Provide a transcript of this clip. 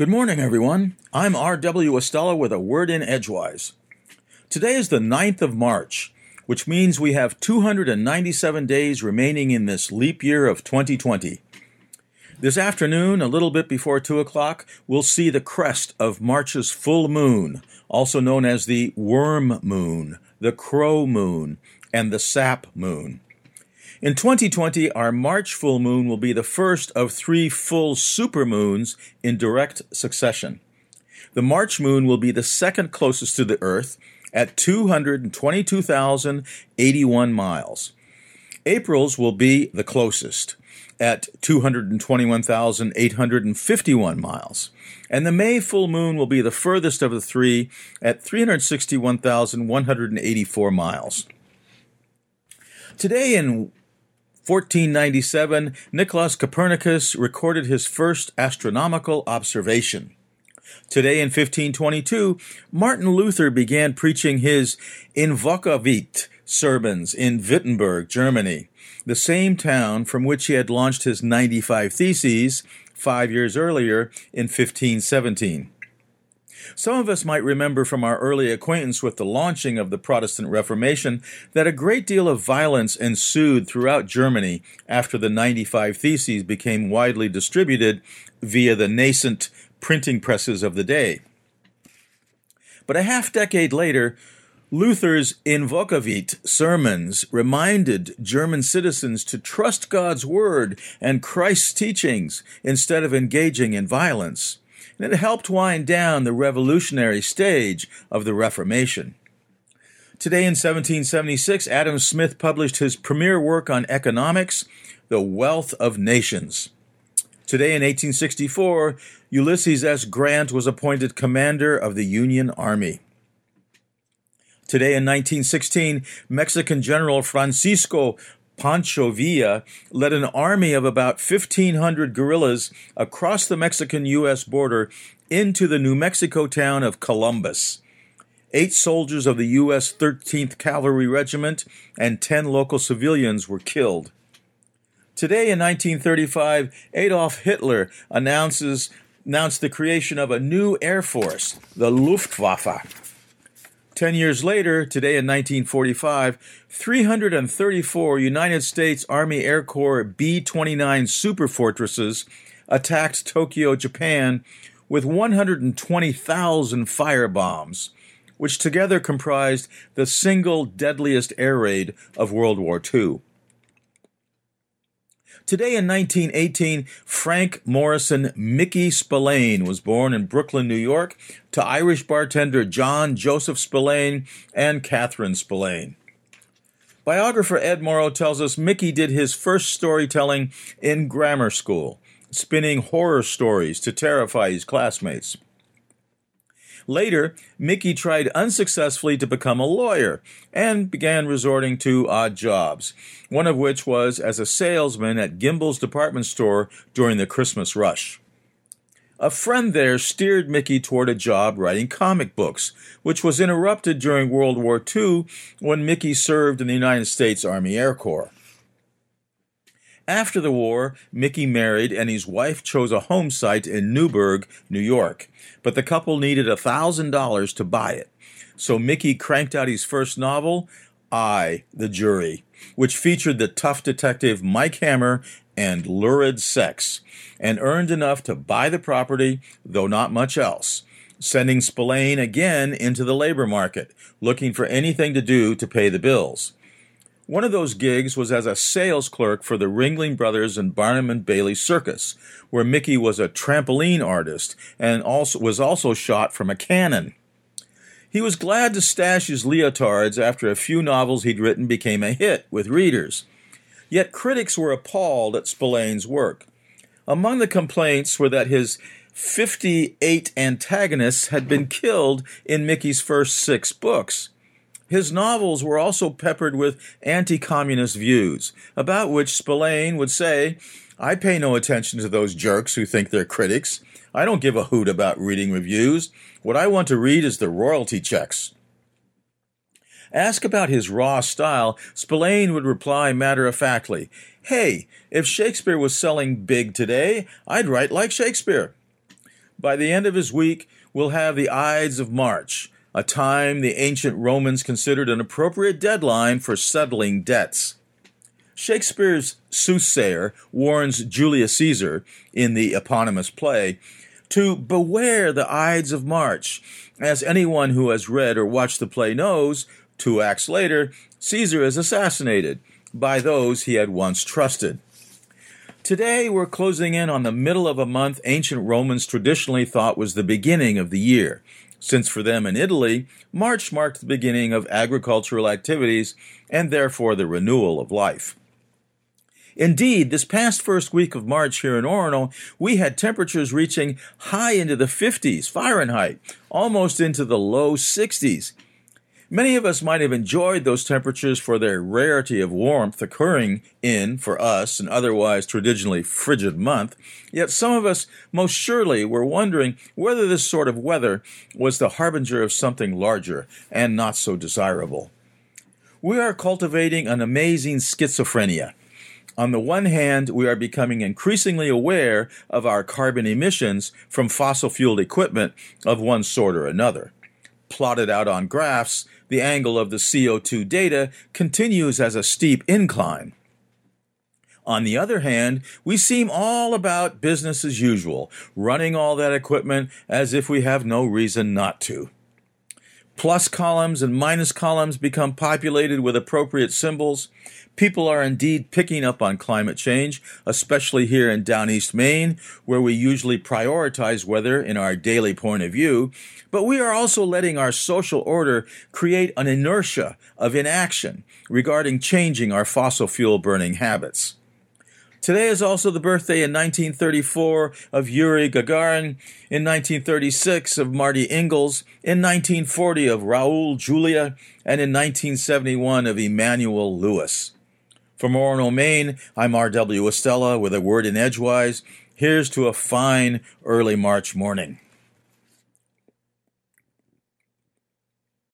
Good morning, everyone. I'm R.W. Estella with a word in edgewise. Today is the 9th of March, which means we have 297 days remaining in this leap year of 2020. This afternoon, a little bit before 2 o'clock, we'll see the crest of March's full moon, also known as the worm moon, the crow moon, and the sap moon. In 2020, our March full moon will be the first of three full supermoons in direct succession. The March moon will be the second closest to the Earth at 222,081 miles. April's will be the closest at 221,851 miles. And the May full moon will be the furthest of the three at 361,184 miles. Today in 1497, Nicolaus Copernicus recorded his first astronomical observation. Today in 1522, Martin Luther began preaching his Invocavit sermons in Wittenberg, Germany, the same town from which he had launched his 95 Theses 5 years earlier in 1517. Some of us might remember from our early acquaintance with the launching of the Protestant Reformation that a great deal of violence ensued throughout Germany after the 95 Theses became widely distributed via the nascent printing presses of the day. But a half-decade later, Luther's Invocavit sermons reminded German citizens to trust God's word and Christ's teachings instead of engaging in violence. And it helped wind down the revolutionary stage of the Reformation. Today in 1776, Adam Smith published his premier work on economics, The Wealth of Nations. Today in 1864, Ulysses S. Grant was appointed commander of the Union Army. Today in 1916, Mexican General Francisco Pancho Villa led an army of about 1,500 guerrillas across the Mexican-U.S. border into the New Mexico town of Columbus. 8 soldiers of the U.S. 13th Cavalry Regiment and 10 local civilians were killed. Today in 1935, Adolf Hitler announced the creation of a new air force, the Luftwaffe. 10 years later, today in 1945, 334 United States Army Air Corps B-29 Superfortresses attacked Tokyo, Japan, with 120,000 firebombs, which together comprised the single deadliest air raid of World War II. Today in 1918, Frank Morrison Mickey Spillane was born in Brooklyn, New York, to Irish bartender John Joseph Spillane and Catherine Spillane. Biographer Ed Morrow tells us Mickey did his first storytelling in grammar school, spinning horror stories to terrify his classmates. Later, Mickey tried unsuccessfully to become a lawyer and began resorting to odd jobs, one of which was as a salesman at Gimbel's department store during the Christmas rush. A friend there steered Mickey toward a job writing comic books, which was interrupted during World War II when Mickey served in the United States Army Air Corps. After the war, Mickey married and his wife chose a home site in Newburgh, New York, but the couple needed $1,000 to buy it. So Mickey cranked out his first novel, I, the Jury, which featured the tough detective Mike Hammer and lurid sex, and earned enough to buy the property, though not much else, sending Spillane again into the labor market, looking for anything to do to pay the bills. One of those gigs was as a sales clerk for the Ringling Brothers and Barnum and Bailey Circus, where Mickey was a trampoline artist and was also shot from a cannon. He was glad to stash his leotards after a few novels he'd written became a hit with readers. Yet critics were appalled at Spillane's work. Among the complaints were that his 58 antagonists had been killed in Mickey's first 6 books. His novels were also peppered with anti-communist views, about which Spillane would say, "I pay no attention to those jerks who think they're critics. I don't give a hoot about reading reviews. What I want to read is the royalty checks." Asked about his raw style, Spillane would reply matter-of-factly, "Hey, if Shakespeare was selling big today, I'd write like Shakespeare." By the end of his week, we'll have the Ides of March, a time the ancient Romans considered an appropriate deadline for settling debts. Shakespeare's soothsayer warns Julius Caesar in the eponymous play to beware the Ides of March. As anyone who has read or watched the play knows, 2 acts later, Caesar is assassinated by those he had once trusted. Today, we're closing in on the middle of a month ancient Romans traditionally thought was the beginning of the year, since for them in Italy, March marked the beginning of agricultural activities and therefore the renewal of life. Indeed, this past first week of March here in Orono, we had temperatures reaching high into the 50s Fahrenheit, almost into the low 60s. Many of us might have enjoyed those temperatures for their rarity of warmth occurring in, for us, an otherwise traditionally frigid month, yet some of us most surely were wondering whether this sort of weather was the harbinger of something larger and not so desirable. We are cultivating an amazing schizophrenia. On the one hand, we are becoming increasingly aware of our carbon emissions from fossil-fueled equipment of one sort or another. Plotted out on graphs, the angle of the CO2 data continues as a steep incline. On the other hand, we seem all about business as usual, running all that equipment as if we have no reason not to. Plus columns and minus columns become populated with appropriate symbols. People are indeed picking up on climate change, especially here in Down East Maine, where we usually prioritize weather in our daily point of view, but we are also letting our social order create an inertia of inaction regarding changing our fossil fuel burning habits. Today is also the birthday in 1934 of Yuri Gagarin, in 1936 of Marty Ingalls, in 1940 of Raoul Julia, and in 1971 of Emmanuel Lewis. From Orono, Maine, I'm R.W. Estella with a word in Edgewise. Here's to a fine early March morning.